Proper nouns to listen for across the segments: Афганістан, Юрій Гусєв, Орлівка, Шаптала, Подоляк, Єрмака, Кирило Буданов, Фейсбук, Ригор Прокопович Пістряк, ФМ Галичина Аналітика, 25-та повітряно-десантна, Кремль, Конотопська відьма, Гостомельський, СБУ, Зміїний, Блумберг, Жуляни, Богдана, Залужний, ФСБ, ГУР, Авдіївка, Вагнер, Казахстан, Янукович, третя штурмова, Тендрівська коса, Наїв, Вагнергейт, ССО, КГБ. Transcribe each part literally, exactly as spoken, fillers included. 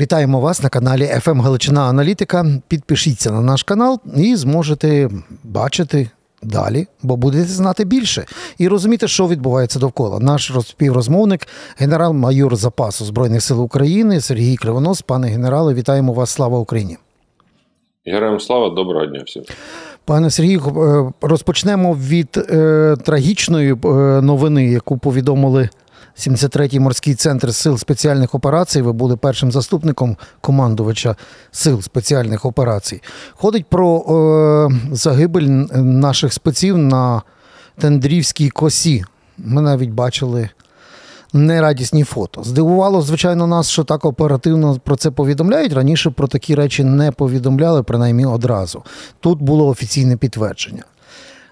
Вітаємо вас на каналі еф ем Галичина Аналітика. Підпишіться на наш канал і зможете бачити далі, бо будете знати більше і розуміти, що відбувається довкола. Наш співрозмовник, генерал-майор запасу Збройних сил України Сергій Кривонос. Пане генерале, вітаємо вас. Слава Україні! Героям слава, доброго дня всім. Пане Сергію, розпочнемо від е, трагічної е, новини, яку повідомили сімдесят третій морський центр сил спеціальних операцій. Ви були першим заступником командувача сил спеціальних операцій. Ходить про е, загибель наших спеців на Тендрівській косі. Ми навіть бачили нерадісні фото. Здивувало, звичайно, нас, що так оперативно про це повідомляють. Раніше про такі речі не повідомляли, принаймні одразу. Тут було офіційне підтвердження.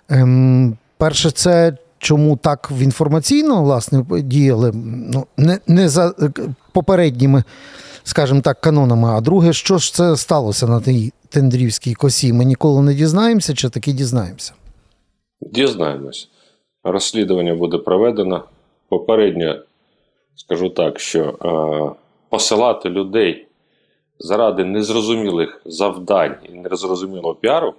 Ем, перше, це чому так інформаційно, власне, діяли, ну, не, не за попередніми, скажімо так, канонами. А друге, що ж це сталося на тій Тендрівській косі? Ми ніколи не дізнаємося, чи таки дізнаємося? Дізнаємось. Розслідування буде проведено. Попередньо скажу так, що е, посилати людей заради незрозумілих завдань і незрозумілого піару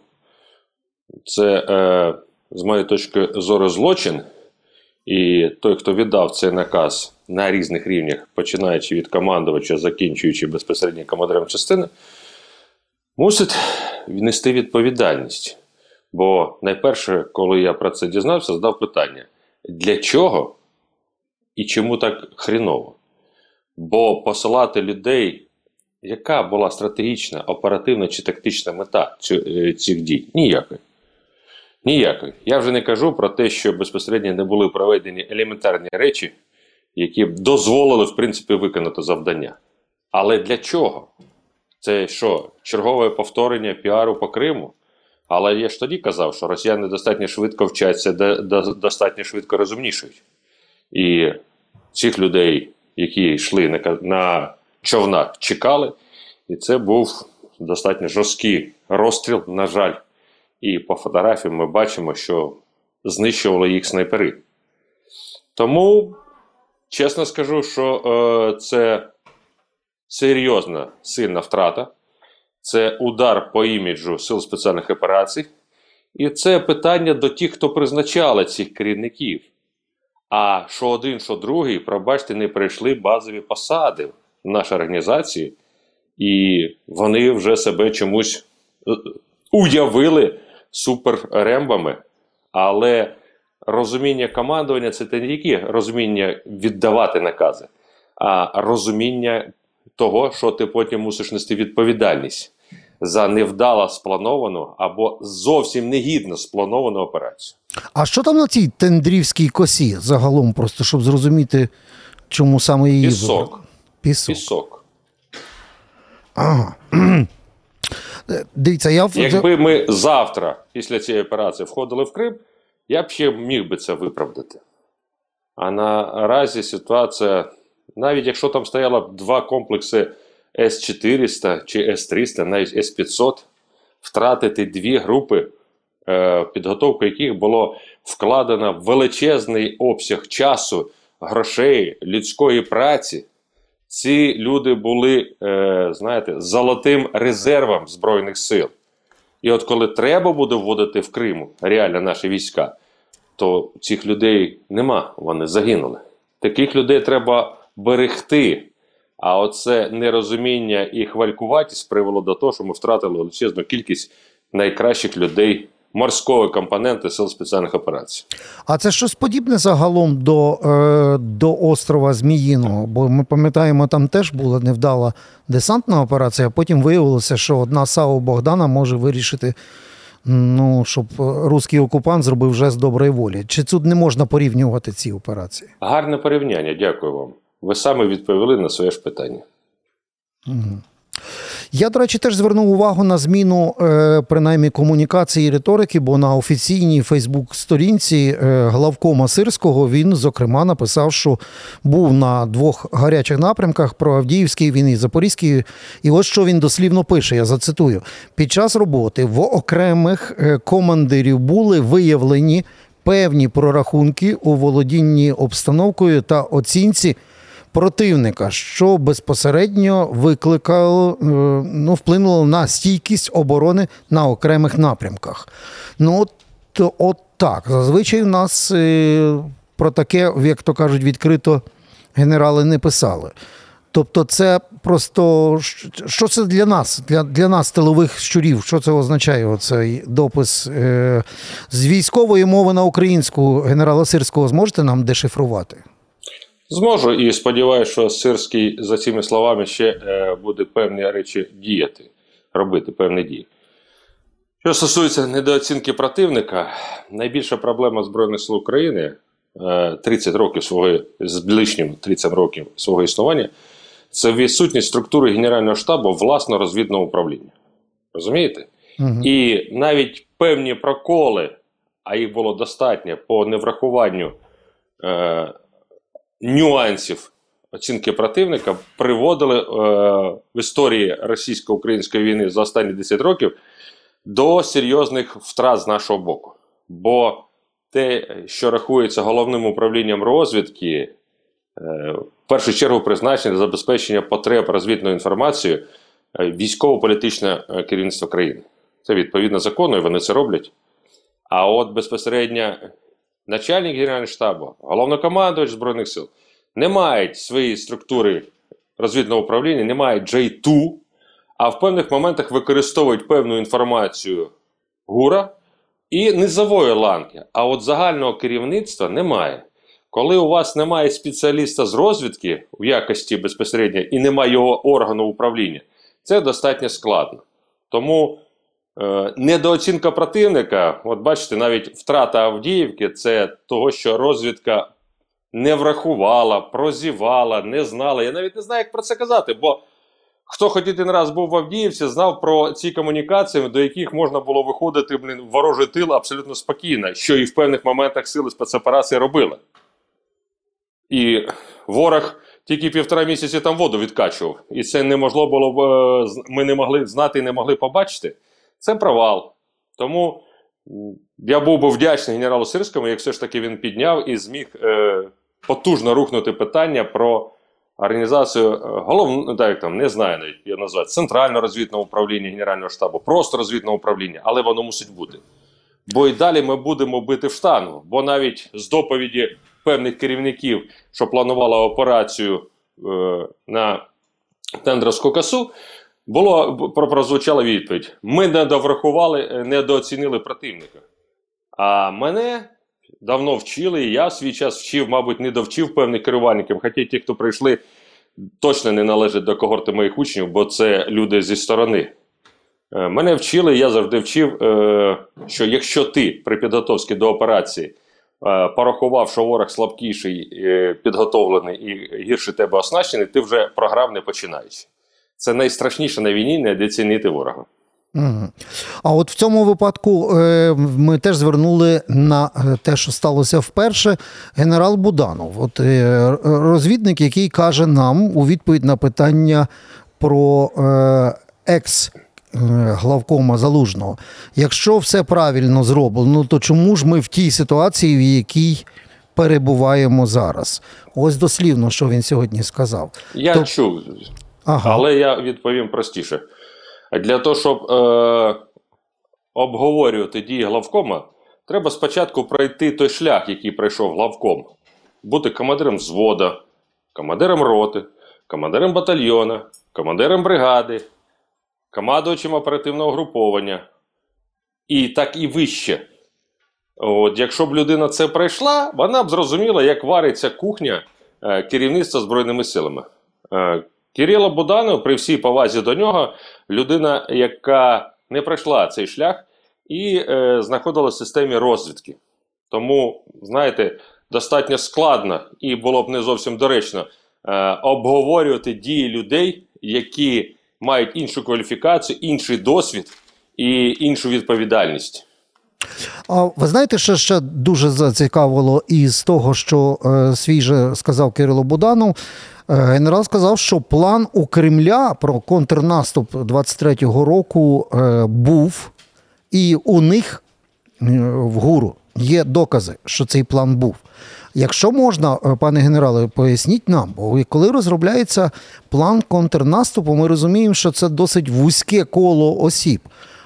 – це, е, з моєї точки зору, злочин. І той, хто віддав цей наказ на різних рівнях, починаючи від командувача, закінчуючи безпосередньо командиром частини, мусить внести відповідальність. Бо найперше, коли я про це дізнався, задав питання – для чого? І чому так хріново? Бо посилати людей, яка була стратегічна, оперативна чи тактична мета цих дій? Ніякої. Ніякої. Я вже не кажу про те, що безпосередньо не були проведені елементарні речі, які б дозволили, в принципі, виконати завдання. Але для чого? Це що, чергове повторення піару по Криму? Але я ж тоді казав, що росіяни достатньо швидко вчаться, достатньо швидко розумнішують. І цих людей, які йшли на, на човнах, чекали, і це був достатньо жорсткий розстріл, на жаль. І по фотографіям ми бачимо, що знищували їх снайпери. Тому, чесно скажу, що е, це серйозна сильна втрата, це удар по іміджу сил спеціальних операцій, і це питання до тих, хто призначали цих керівників. А що один, що другий, пробачте, не прийшли базові посади в нашій організації, і вони вже себе чомусь уявили суперрембами. Але розуміння командування – це не тільки розуміння віддавати накази, а розуміння того, що ти потім мусиш нести відповідальність за невдало сплановану або зовсім негідно сплановану операцію. А що там на цій Тендрівській косі загалом, просто щоб зрозуміти, чому саме її... Пісок. Пісок. Пісок. Ага. Дивіться, я... Якби ми завтра після цієї операції входили в Крим, я б ще міг би це виправдати. А наразі ситуація, навіть якщо там стояло два комплекси ес чотириста чи ес триста, навіть ес п'ятсот, втратити дві групи, підготовку яких було вкладено величезний обсяг часу, грошей, людської праці. Ці люди були, е, знаєте, золотим резервом Збройних сил. І от коли треба буде вводити в Крим реально наші війська, то цих людей нема, вони загинули. Таких людей треба берегти. А оце нерозуміння і хвалькуватість привело до того, що ми втратили величезну кількість найкращих людей морської компоненти сил спеціальних операцій. А це щось подібне загалом до, до острова Зміїного? Бо ми пам'ятаємо, там теж була невдала десантна операція, а потім виявилося, що одна САУ Богдана може вирішити, ну, щоб русський окупант зробив жест доброї волі. Чи тут не можна порівнювати ці операції? Гарне порівняння, дякую вам. Ви саме відповіли на своє ж питання. Угу. Я, до речі, теж звернув увагу на зміну, принаймні, комунікації і риторики, бо на офіційній Фейсбук-сторінці главкома Сирського він, зокрема, написав, що був на двох гарячих напрямках про Авдіївський, він і Запорізький, і ось що він дослівно пише, я зацитую. «Під час роботи в окремих командирів були виявлені певні прорахунки у володінні обстановкою та оцінці противника, що безпосередньо викликало, ну, вплинуло на стійкість оборони на окремих напрямках. Ну, от, от так. Зазвичай в нас про таке, як то кажуть, відкрито генерали не писали. Тобто це просто, що це для нас, для, для нас, тилових щурів, що це означає, оцей допис е, з військової мови на українську генерала Сирського зможете нам дешифрувати? Зможу, і сподіваюся, що Сирський за цими словами ще е, буде певні речі діяти, робити певні дії. Що стосується недооцінки противника, найбільша проблема Збройних сил України, е, тридцять років свого, з ближнім тридцять років свого існування, це відсутність структури Генерального штабу власного розвідного управління. Розумієте? Угу. І навіть певні проколи, а їх було достатньо по неврахуванню е, нюансів оцінки противника, приводили е, в історії російсько-української війни за останні десять років до серйозних втрат з нашого боку. Бо те, що рахується головним управлінням розвідки, в першу чергу призначення для забезпечення потреб розвідною інформацією військово-політичне керівництво країни. Це відповідно закону, і вони це роблять. А от безпосередньо начальник Генерального штабу, головнокомандувач Збройних сил не мають свої структури розвідного управління, не мають джей два, а в певних моментах використовують певну інформацію ГУРа і низової ланки, а от загального керівництва немає. Коли у вас немає спеціаліста з розвідки в якості безпосередньо і немає його органу управління, це достатньо складно. Тому е, недооцінка противника, от бачите, навіть втрата Авдіївки, це того, що розвідка не врахувала, прозівала, не знала. Я навіть не знаю, як про це казати, бо хто хоч один раз був в Авдіївці, знав про ці комунікації, до яких можна було виходити блин, в ворожий тил абсолютно спокійно, що і в певних моментах сили спецоперації робили. І ворог тільки півтора місяці там воду відкачував. І це не можливо було, ми не могли знати і не могли побачити. Це провал. Тому я був би вдячний генералу Сирському, як все ж таки він підняв і зміг е, потужно рухнути питання про організацію головного, так там, не знаю навіть, я назвав, центрального розвідного управління Генерального штабу, просто розвідного управління, але воно мусить бути. Бо і далі ми будемо бити в штангу, бо навіть з доповіді певних керівників, що планувала операцію е, на Тендрівську косу, було, прозвучала відповідь: ми недоврахували, недооцінили противника. А мене давно вчили, і я в свій час вчив, мабуть, не довчив певних керувальників, хоча ті, хто прийшли, точно не належать до когорти моїх учнів, бо це люди зі сторони. Е, мене вчили, я завжди вчив, е, що якщо ти при підготовці до операції порахував, що ворог слабкіший, підготовлений і гірше тебе оснащений, ти вже програв не починаючи. Це найстрашніше на війні, недооцінити ворога. А от в цьому випадку ми теж звернули на те, що сталося вперше, генерал Буданов. От розвідник, який каже нам у відповідь на питання про екс главкома Залужного: якщо все правильно зроблено, то чому ж ми в тій ситуації, в якій перебуваємо зараз? Ось дослівно, що він сьогодні сказав. Я то... чув, ага. Але я відповім простіше. Для того, щоб е- обговорювати дії главкома, треба спочатку пройти той шлях, який пройшов главком. Бути командиром взводу, командиром роти, командиром батальйона, командиром бригади, командувачем оперативного груповання і так і вище. От, якщо б людина це пройшла, вона б зрозуміла, як вариться кухня е, керівництва Збройними силами. Е, Кирило Буданов, при всій повазі до нього, людина, яка не пройшла цей шлях і е, знаходилася в системі розвідки. Тому, знаєте, достатньо складно і було б не зовсім доречно е, обговорювати дії людей, які мають іншу кваліфікацію, інший досвід і іншу відповідальність. А ви знаєте, що ще дуже зацікавило із того, що е, свіже сказав Кирило Буданов? Е, генерал сказав, що план у Кремля про контрнаступ двадцять третього року е, був, і у них е, в ГУРу Є докази, що цей план був. Якщо можна, пане генерале, поясніть нам, бо коли розробляється план контрнаступу, ми розуміємо, що це досить вузьке коло осіб.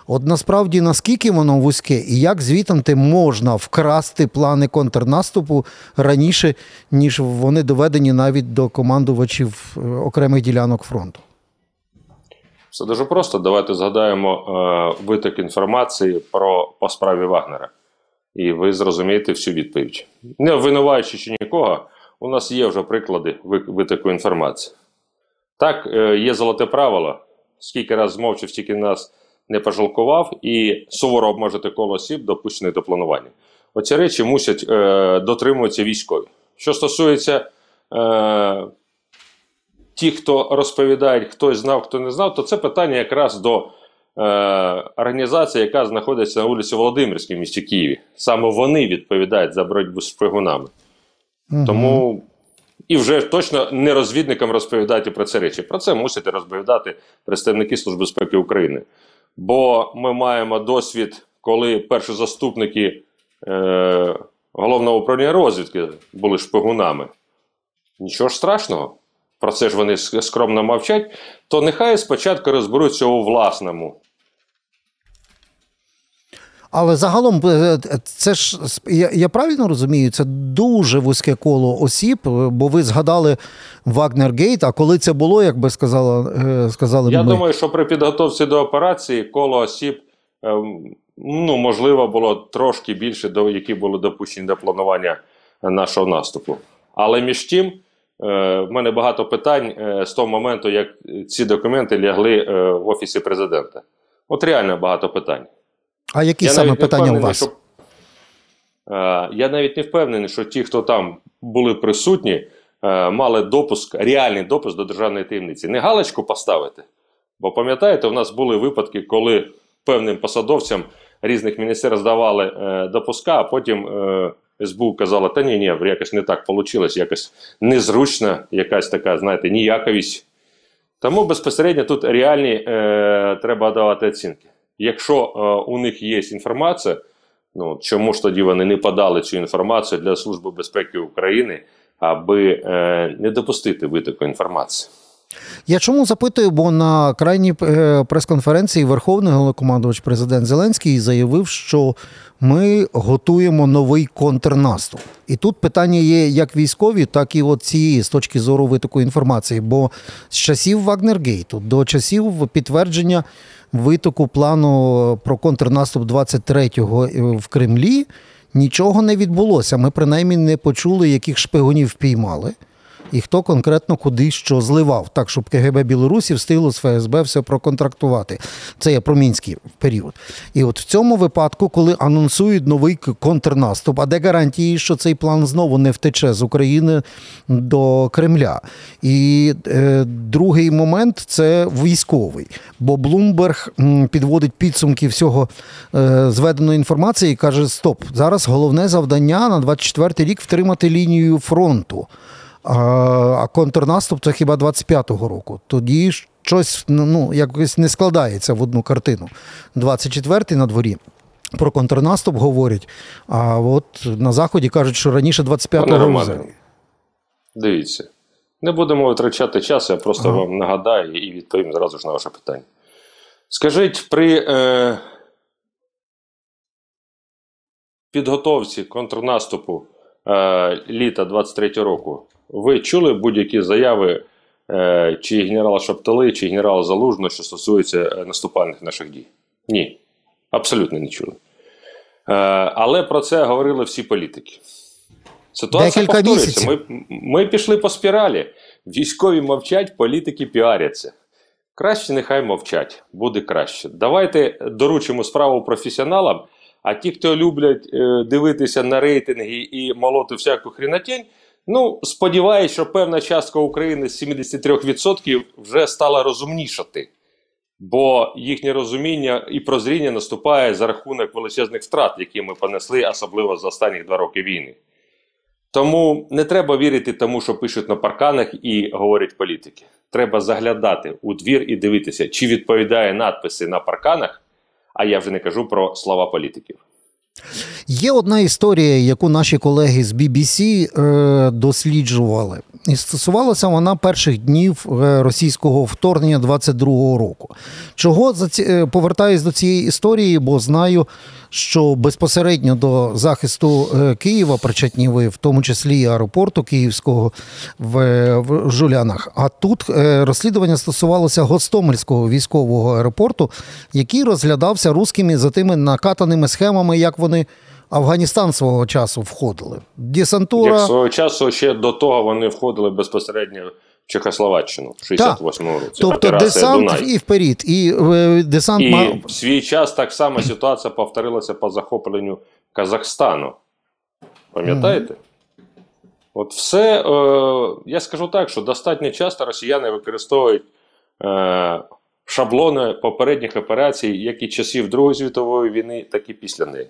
От насправді, наскільки воно вузьке і як звідти можна вкрасти плани контрнаступу раніше, ніж вони доведені навіть до командувачів окремих ділянок фронту? Все дуже просто. Давайте згадаємо е, виток інформації про, по справі Вагнера. І ви зрозумієте всю відповідь. Не обвинувачуючи нікого, у нас є вже приклади витоку інформації. Так, е, є золоте правило. Скільки раз змовчив, стільки нас не пожалкував, і суворо обмежити коло осіб, допущених до планування. Оці речі мусять е, дотримуватися військові. Що стосується е, ті, хто розповідає, хтось знав, хто не знав, то це питання якраз до е, організації, яка знаходиться на вулиці Володимирській в місті Києві. Саме вони відповідають за боротьбу з шпигунами. Угу. Тому і вже точно не розвідникам розповідати про це речі. Про це мусять розповідати представники Служби безпеки України. Бо ми маємо досвід, коли перші заступники е, Головного управління розвідки були шпигунами. Нічого ж страшного. Про це ж вони скромно мовчать, то нехай спочатку розберуться у власному. Але загалом, це ж, я, я правильно розумію, це дуже вузьке коло осіб, бо ви згадали Вагнергейт, а коли це було, як би сказала, сказали я ми. Я думаю, що при підготовці до операції коло осіб, ну, можливо, було трошки більше, які були допущені до планування нашого наступу. Але між тим, в мене багато питань з того моменту, як ці документи лягли в Офісі Президента. От реально багато питань. А які я саме питання у вас? Що, е, я навіть не впевнений, що ті, хто там були присутні, е, мали допуск, реальний допуск до державної таємниці. Не галочку поставити, бо пам'ятаєте, у нас були випадки, коли певним посадовцям різних міністерств давали е, допуска, а потім е, СБУ казала, та ні, ні, якось не так вийшло, якось незручно, якась така, знаєте, ніяковість. Тому безпосередньо тут реальні е, треба давати оцінки. Якщо е, у них є інформація, ну, чому ж тоді вони не подали цю інформацію для Служби безпеки України, аби е, не допустити витоку інформації? Я чому запитую, бо на крайній е, прес-конференції Верховний Головнокомандувач президент Зеленський заявив, що ми готуємо новий контрнаступ. І тут питання є як військові, так і цієї з точки зору витоку інформації. Бо з часів Вагнергейту до часів підтвердження витоку плану про контрнаступ двадцять третього в Кремлі нічого не відбулося. Ми принаймні не почули, яких шпигунів впіймали і хто конкретно куди що зливав. Так, щоб КГБ Білорусі встигло з ФСБ все проконтрактувати. Це я про мінський період. І от в цьому випадку, коли анонсують новий контрнаступ, а де гарантії, що цей план знову не втече з України до Кремля? І е, другий момент – це військовий. Бо Блумберг підводить підсумки всього е, зведеної інформації і каже, стоп, зараз головне завдання на двадцять четвертий рік втримати лінію фронту. А контрнаступ – це хіба двадцять п'ятого року. Тоді щось, ну, якось не складається в одну картину. двадцять четвертий на дворі про контрнаступ говорять, а от на Заході кажуть, що раніше двадцять п'ятого року. Дивіться, не будемо витрачати час, я просто ага. вам нагадаю і відповім зразу ж на ваше питання. Скажіть, при е... підготовці контрнаступу е... літа двадцять третього року ви чули будь-які заяви е, чи генерала Шаптали, чи генерала Залужного, що стосується наступальних наших дій? Ні. Абсолютно не чули. Е, але про це говорили всі політики. Ситуація повторюється. Ми, ми пішли по спіралі. Військові мовчать, політики піаряться. Краще нехай мовчать. Буде краще. Давайте доручимо справу професіоналам, а ті, хто люблять е, дивитися на рейтинги і молоти всяку хрінотень, ну, сподіваюся, що певна частка України з сімдесят три відсотки вже стала розумнішати, бо їхнє розуміння і прозріння наступає за рахунок величезних втрат, які ми понесли, особливо за останні два роки війни. Тому не треба вірити тому, що пишуть на парканах і говорять політики. Треба заглядати у двір і дивитися, чи відповідає надписи на парканах, а я вже не кажу про слова політиків. Є одна історія, яку наші колеги з бі бі сі е, досліджували. І стосувалася вона перших днів російського вторгнення двадцять другого року. Чого заці... повертаюсь до цієї історії, бо знаю, що безпосередньо до захисту Києва причетні ви, в тому числі і аеропорту Київського в, в Жулянах. А тут розслідування стосувалося Гостомельського військового аеропорту, який розглядався рускими за тими накатаними схемами, як вони Афганістан свого часу входили. Десантура... Як свого часу, ще до того вони входили безпосередньо в Чехословаччину в шістдесят восьмому році. Тобто десант і вперед. І, десант і мав... в свій час так само ситуація повторилася по захопленню Казахстану. Пам'ятаєте? Mm. От все, е, я скажу так, що достатньо часто росіяни використовують е, шаблони попередніх операцій, як і часів Другої світової війни, так і після неї.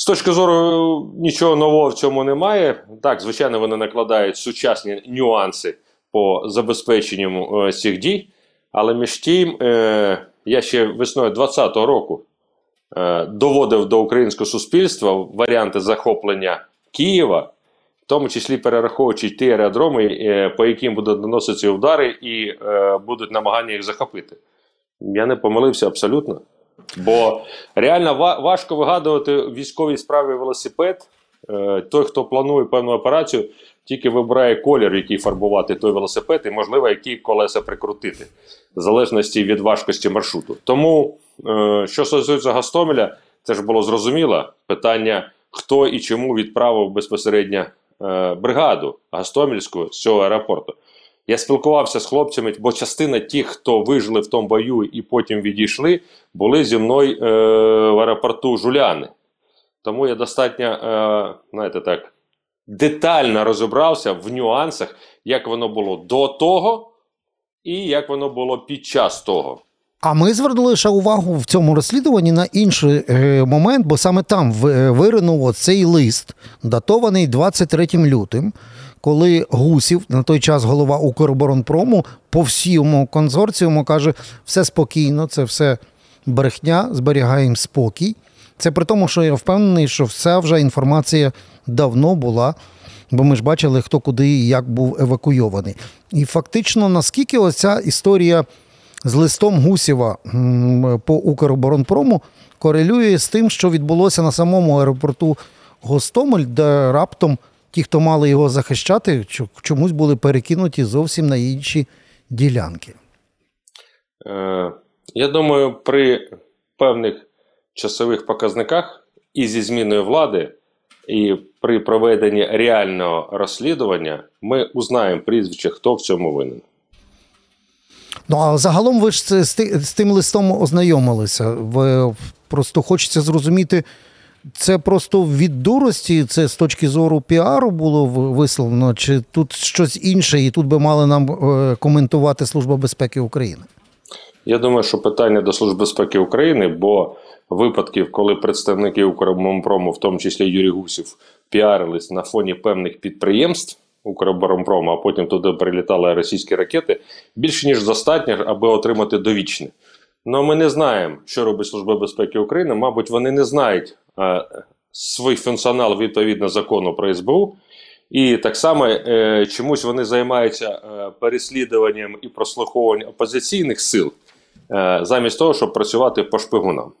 З точки зору, нічого нового в цьому немає. Так, звичайно, вони накладають сучасні нюанси по забезпеченню е, цих дій. Але між тим, е, я ще весною двадцятого року е, доводив до українського суспільства варіанти захоплення Києва, в тому числі перераховуючи ті аеродроми, е, по яким будуть наноситися удари і е, будуть намагання їх захопити. Я не помилився абсолютно. Бо реально важко вигадувати в військовій справі велосипед. Той, хто планує певну операцію, тільки вибирає колір, який фарбувати той велосипед, і, можливо, які колеса прикрутити, в залежності від важкості маршруту. Тому, що стосується Гостомеля, це ж було зрозуміло. Питання, хто і чому відправив безпосередньо бригаду Гостомельську з цього аеропорту. Я спілкувався з хлопцями, бо частина тих, хто вижили в тому бою і потім відійшли, були зі мною е, в аеропорту Жуляни. Тому я достатньо, е, знаєте так, детально розібрався в нюансах, як воно було до того і як воно було під час того. А ми звернули ще увагу в цьому розслідуванні на інший е, момент, бо саме там в, виринув цей лист, датований двадцять третім лютим, коли Гусєв, на той час голова Укроборонпрому, по всьому консорціуму каже, все спокійно, це все брехня, зберігаємо спокій. Це при тому, що я впевнений, що вся вже інформація давно була, бо ми ж бачили, хто куди і як був евакуйований. І фактично, наскільки оця історія з листом Гусєва по Укроборонпрому корелює з тим, що відбулося на самому аеропорту Гостомель, де раптом ті, хто мали його захищати, чомусь були перекинуті зовсім на інші ділянки. Е, я думаю, при певних часових показниках і зі зміною влади, і при проведенні реального розслідування ми узнаємо прізвище, хто в цьому винен. Ну, а загалом ви ж з тим листом ознайомилися. Ви, просто хочеться зрозуміти, це просто від дурості, це з точки зору піару було висловлено, чи тут щось інше, і тут би мали нам коментувати Служба безпеки України? Я думаю, що питання до Служби безпеки України, бо випадків, коли представники Укроборонпрому, в тому числі Юрій Гусєв, піарились на фоні певних підприємств Укроборонпрому, а потім туди прилітали російські ракети, більше ніж достатньо, аби отримати довічне. Але ми не знаємо, що робить Служба безпеки України, мабуть, вони не знають е, свій функціонал відповідно закону про СБУ, і так само е, чомусь вони займаються е, переслідуванням і прослуховуванням опозиційних сил, е, замість того, щоб працювати по шпигунам.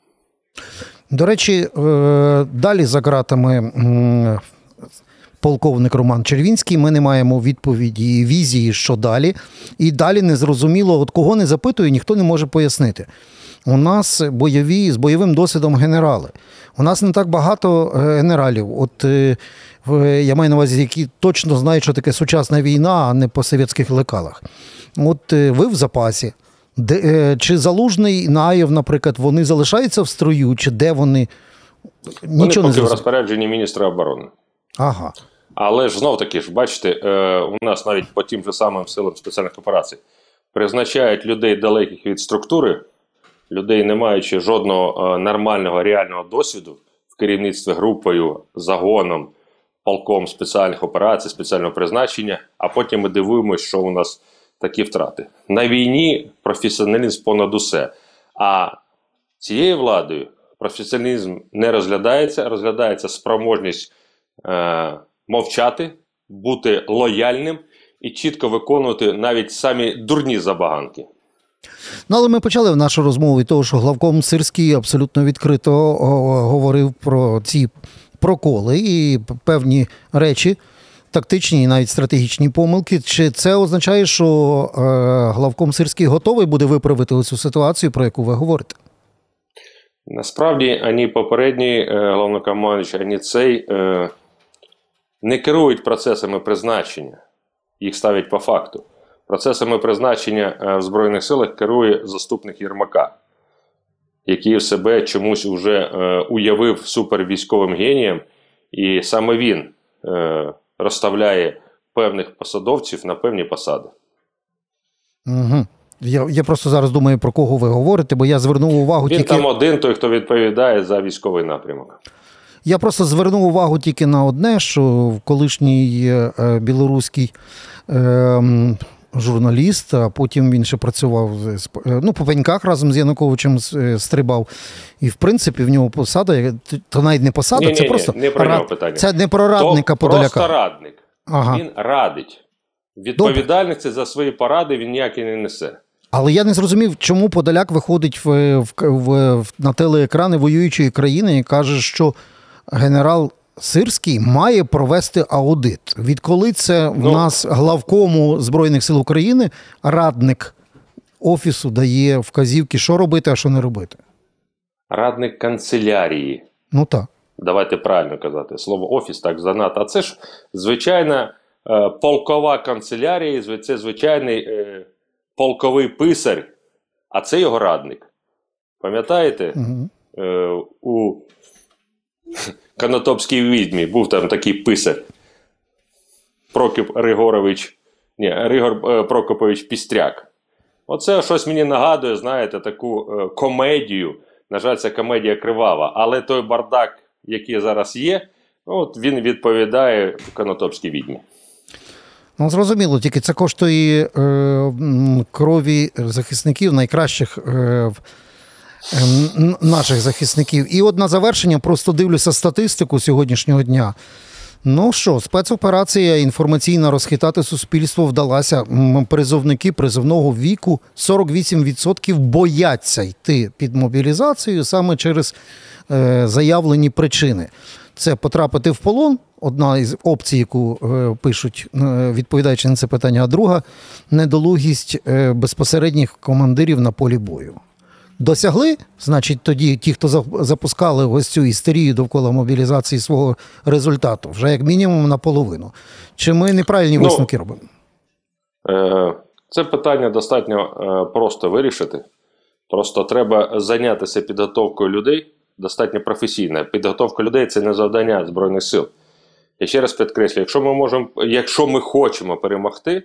До речі, е, далі за ґратами е, полковник Роман Червінський, ми не маємо відповіді і візії, що далі. І далі незрозуміло, от кого не запитує, ніхто не може пояснити. У нас бойові, з бойовим досвідом генерали. У нас не так багато генералів. От я маю на увазі, які точно знають, що таке сучасна війна, а не по совєтських лекалах. От ви в запасі. Де, чи Залужний, Наїв, наприклад, вони залишаються в строю, чи де вони? Нічого вони поки не зрозуміло. В розпорядженні міністра оборони. Ага. Але ж, знов-таки, ж, бачите, е, у нас навіть по тим же самим силам спеціальних операцій призначають людей далеких від структури, людей, не маючи жодного е, нормального, реального досвіду в керівництві групою, загоном, полком спеціальних операцій, спеціального призначення, а потім ми дивуємося, що у нас такі втрати. На війні професіоналізм понад усе, а цією владою професіоналізм не розглядається, розглядається спроможність е, мовчати, бути лояльним і чітко виконувати навіть самі дурні забаганки. Ну, але ми почали нашу розмову від того, що главком Сирський абсолютно відкрито говорив про ці проколи і певні речі, тактичні і навіть стратегічні помилки. Чи це означає, що е, главком Сирський готовий буде виправити цю ситуацію, про яку ви говорите? Насправді, ані попередній е, головнокомандувач, ані цей е, не керують процесами призначення. Їх ставлять по факту. Процесами призначення в Збройних силах керує заступник Єрмака, який в себе чомусь вже е, уявив супервійськовим генієм, і саме він е, розставляє певних посадовців на певні посади. Угу. Я, я просто зараз думаю, про кого ви говорите, бо я звернув увагу він тільки... Він там один, той, хто відповідає за військовий напрямок. Я просто звернув увагу тільки на одне, що колишній е, білоруський... Е, журналіст, а потім він ще працював, ну, по пеньках разом з Януковичем стрибав. І, в принципі, в нього посада, то навіть не посада, ні, це ні, просто... Ні, не про рад... нього питання. Це не про радника то Подоляка. Просто радник. Ага. Він радить. Відповідальності за свої поради він ніяк і не несе. Але я не зрозумів, чому Подоляк виходить в, в, в, на телеекрани воюючої країни і каже, що генерал Сирський має провести аудит. Відколи це в ну, нас главкому Збройних сил України радник Офісу дає вказівки, що робити, а що не робити? Радник канцелярії. Ну так. Давайте правильно казати. Слово «офіс» так занадто. А це ж звичайна е, полкова канцелярія, це звичайний е, полковий писар, а це його радник. Пам'ятаєте? Угу. Е, у... Конотопській відьмі був там такий писар Прокоп Ригорович, ні, Ригор Прокопович Пістряк. Оце щось мені нагадує, знаєте, таку е, комедію. На жаль, це комедія кривава, але той бардак, який зараз є, от він відповідає Конотопській відьмі. Ну, зрозуміло, тільки це коштує е, крові захисників найкращих е, наших захисників. І от на завершення просто дивлюся статистику сьогоднішнього дня. Ну що, спецоперація інформаційна розхитати суспільство вдалася. Призовники призовного віку сорок вісім відсотків бояться йти під мобілізацію саме через е, заявлені причини. Це потрапити в полон, одна із опцій, яку е, пишуть, е, відповідаючи на це питання, а друга – недолугість е, безпосередніх командирів на полі бою. Досягли, значить, тоді ті, хто запускали ось цю істерію довкола мобілізації свого результату, вже як мінімум наполовину. Чи ми неправильні ну, висновки робимо? Е- це питання достатньо е- просто вирішити. Просто треба зайнятися підготовкою людей, достатньо професійна. Підготовка людей – це не завдання Збройних сил. Я ще раз підкреслю, якщо ми можемо, якщо ми хочемо перемогти,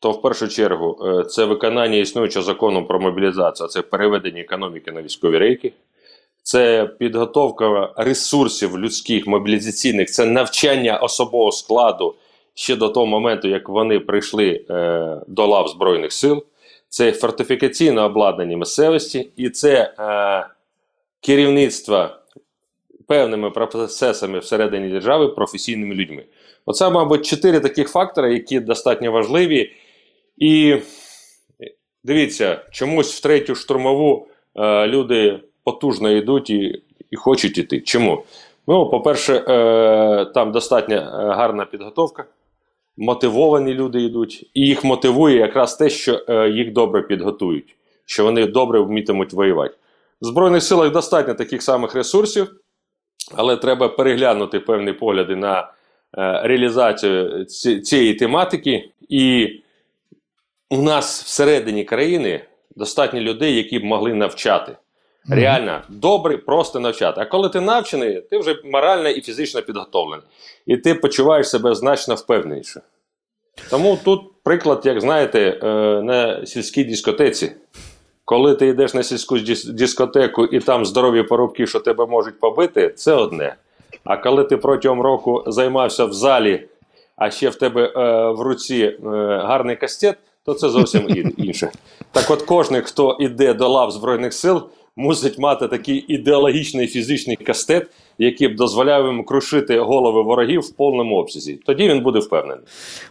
то в першу чергу це виконання існуючого закону про мобілізацію, це переведення економіки на військові рейки, це підготовка ресурсів людських, мобілізаційних, це навчання особового складу ще до того моменту, як вони прийшли е, до лав Збройних сил, це фортифікаційне обладнання місцевості і це е, керівництво певними процесами всередині держави професійними людьми. Оце, мабуть, чотири таких фактори, які достатньо важливі. І дивіться, чомусь в третю штурмову е, люди потужно йдуть і, і хочуть йти. Чому? Ну, по-перше, е, там достатньо гарна підготовка, мотивовані люди йдуть, і їх мотивує якраз те, що е, їх добре підготують, що вони добре вмітимуть воювати. В Збройних силах достатньо таких самих ресурсів, але треба переглянути певні погляди на е, реалізацію ці, цієї тематики. І у нас всередині країни достатньо людей, які б могли навчати. Реально, добре, просто навчати. А коли ти навчений, ти вже морально і фізично підготовлений. І ти почуваєш себе значно впевненіше. Тому тут приклад, як знаєте, на сільській дискотеці. Коли ти йдеш на сільську дискотеку і там здорові порубки, що тебе можуть побити, це одне. А коли ти протягом року займався в залі, а ще в тебе е, в руці е, гарний кастет, то це зовсім інше. Так от кожен, хто йде до лав Збройних сил, мусить мати такий ідеологічний фізичний кастет, який б дозволяв їм крушити голови ворогів в повному обсязі. Тоді він буде впевнений.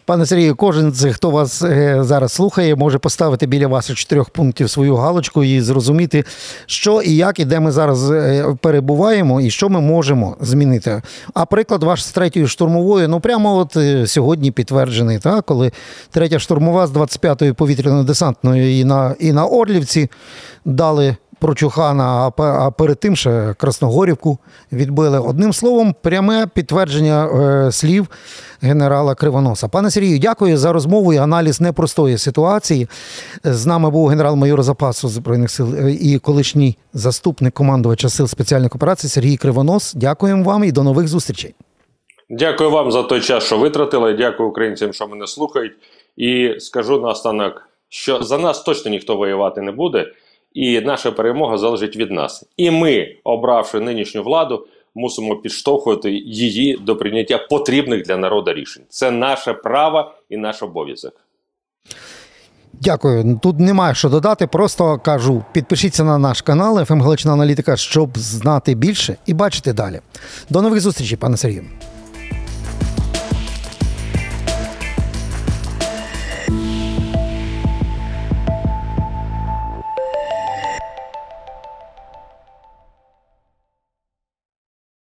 Пане Сергію, кожен, хто вас зараз слухає, може поставити біля вас у чотирьох пунктів свою галочку і зрозуміти, що і як, і де ми зараз перебуваємо, і що ми можемо змінити. А приклад ваш з третьою штурмовою, ну прямо от сьогодні підтверджений, та? Коли третя штурмова з двадцять п'ятої повітряно-десантної і на, і на Орлівці дали прочухана, а перед тим ще Красногорівку відбили. Одним словом, пряме підтвердження е, слів генерала Кривоноса. Пане Сергію, дякую за розмову і аналіз непростої ситуації. З нами був генерал-майор запасу Збройних сил і колишній заступник командувача Сил спеціальних операцій Сергій Кривонос. Дякуємо вам і до нових зустрічей. Дякую вам за той час, що витратили. Дякую українцям, що мене слухають. І скажу наостанок, що за нас точно ніхто воювати не буде. І наша перемога залежить від нас. І ми, обравши нинішню владу, мусимо підштовхувати її до прийняття потрібних для народу рішень. Це наше право і наш обов'язок. Дякую. Тут немає що додати, просто кажу, підпишіться на наш канал ФМ Галичина Аналітика, щоб знати більше і бачити далі. До нових зустрічей, пане Сергію.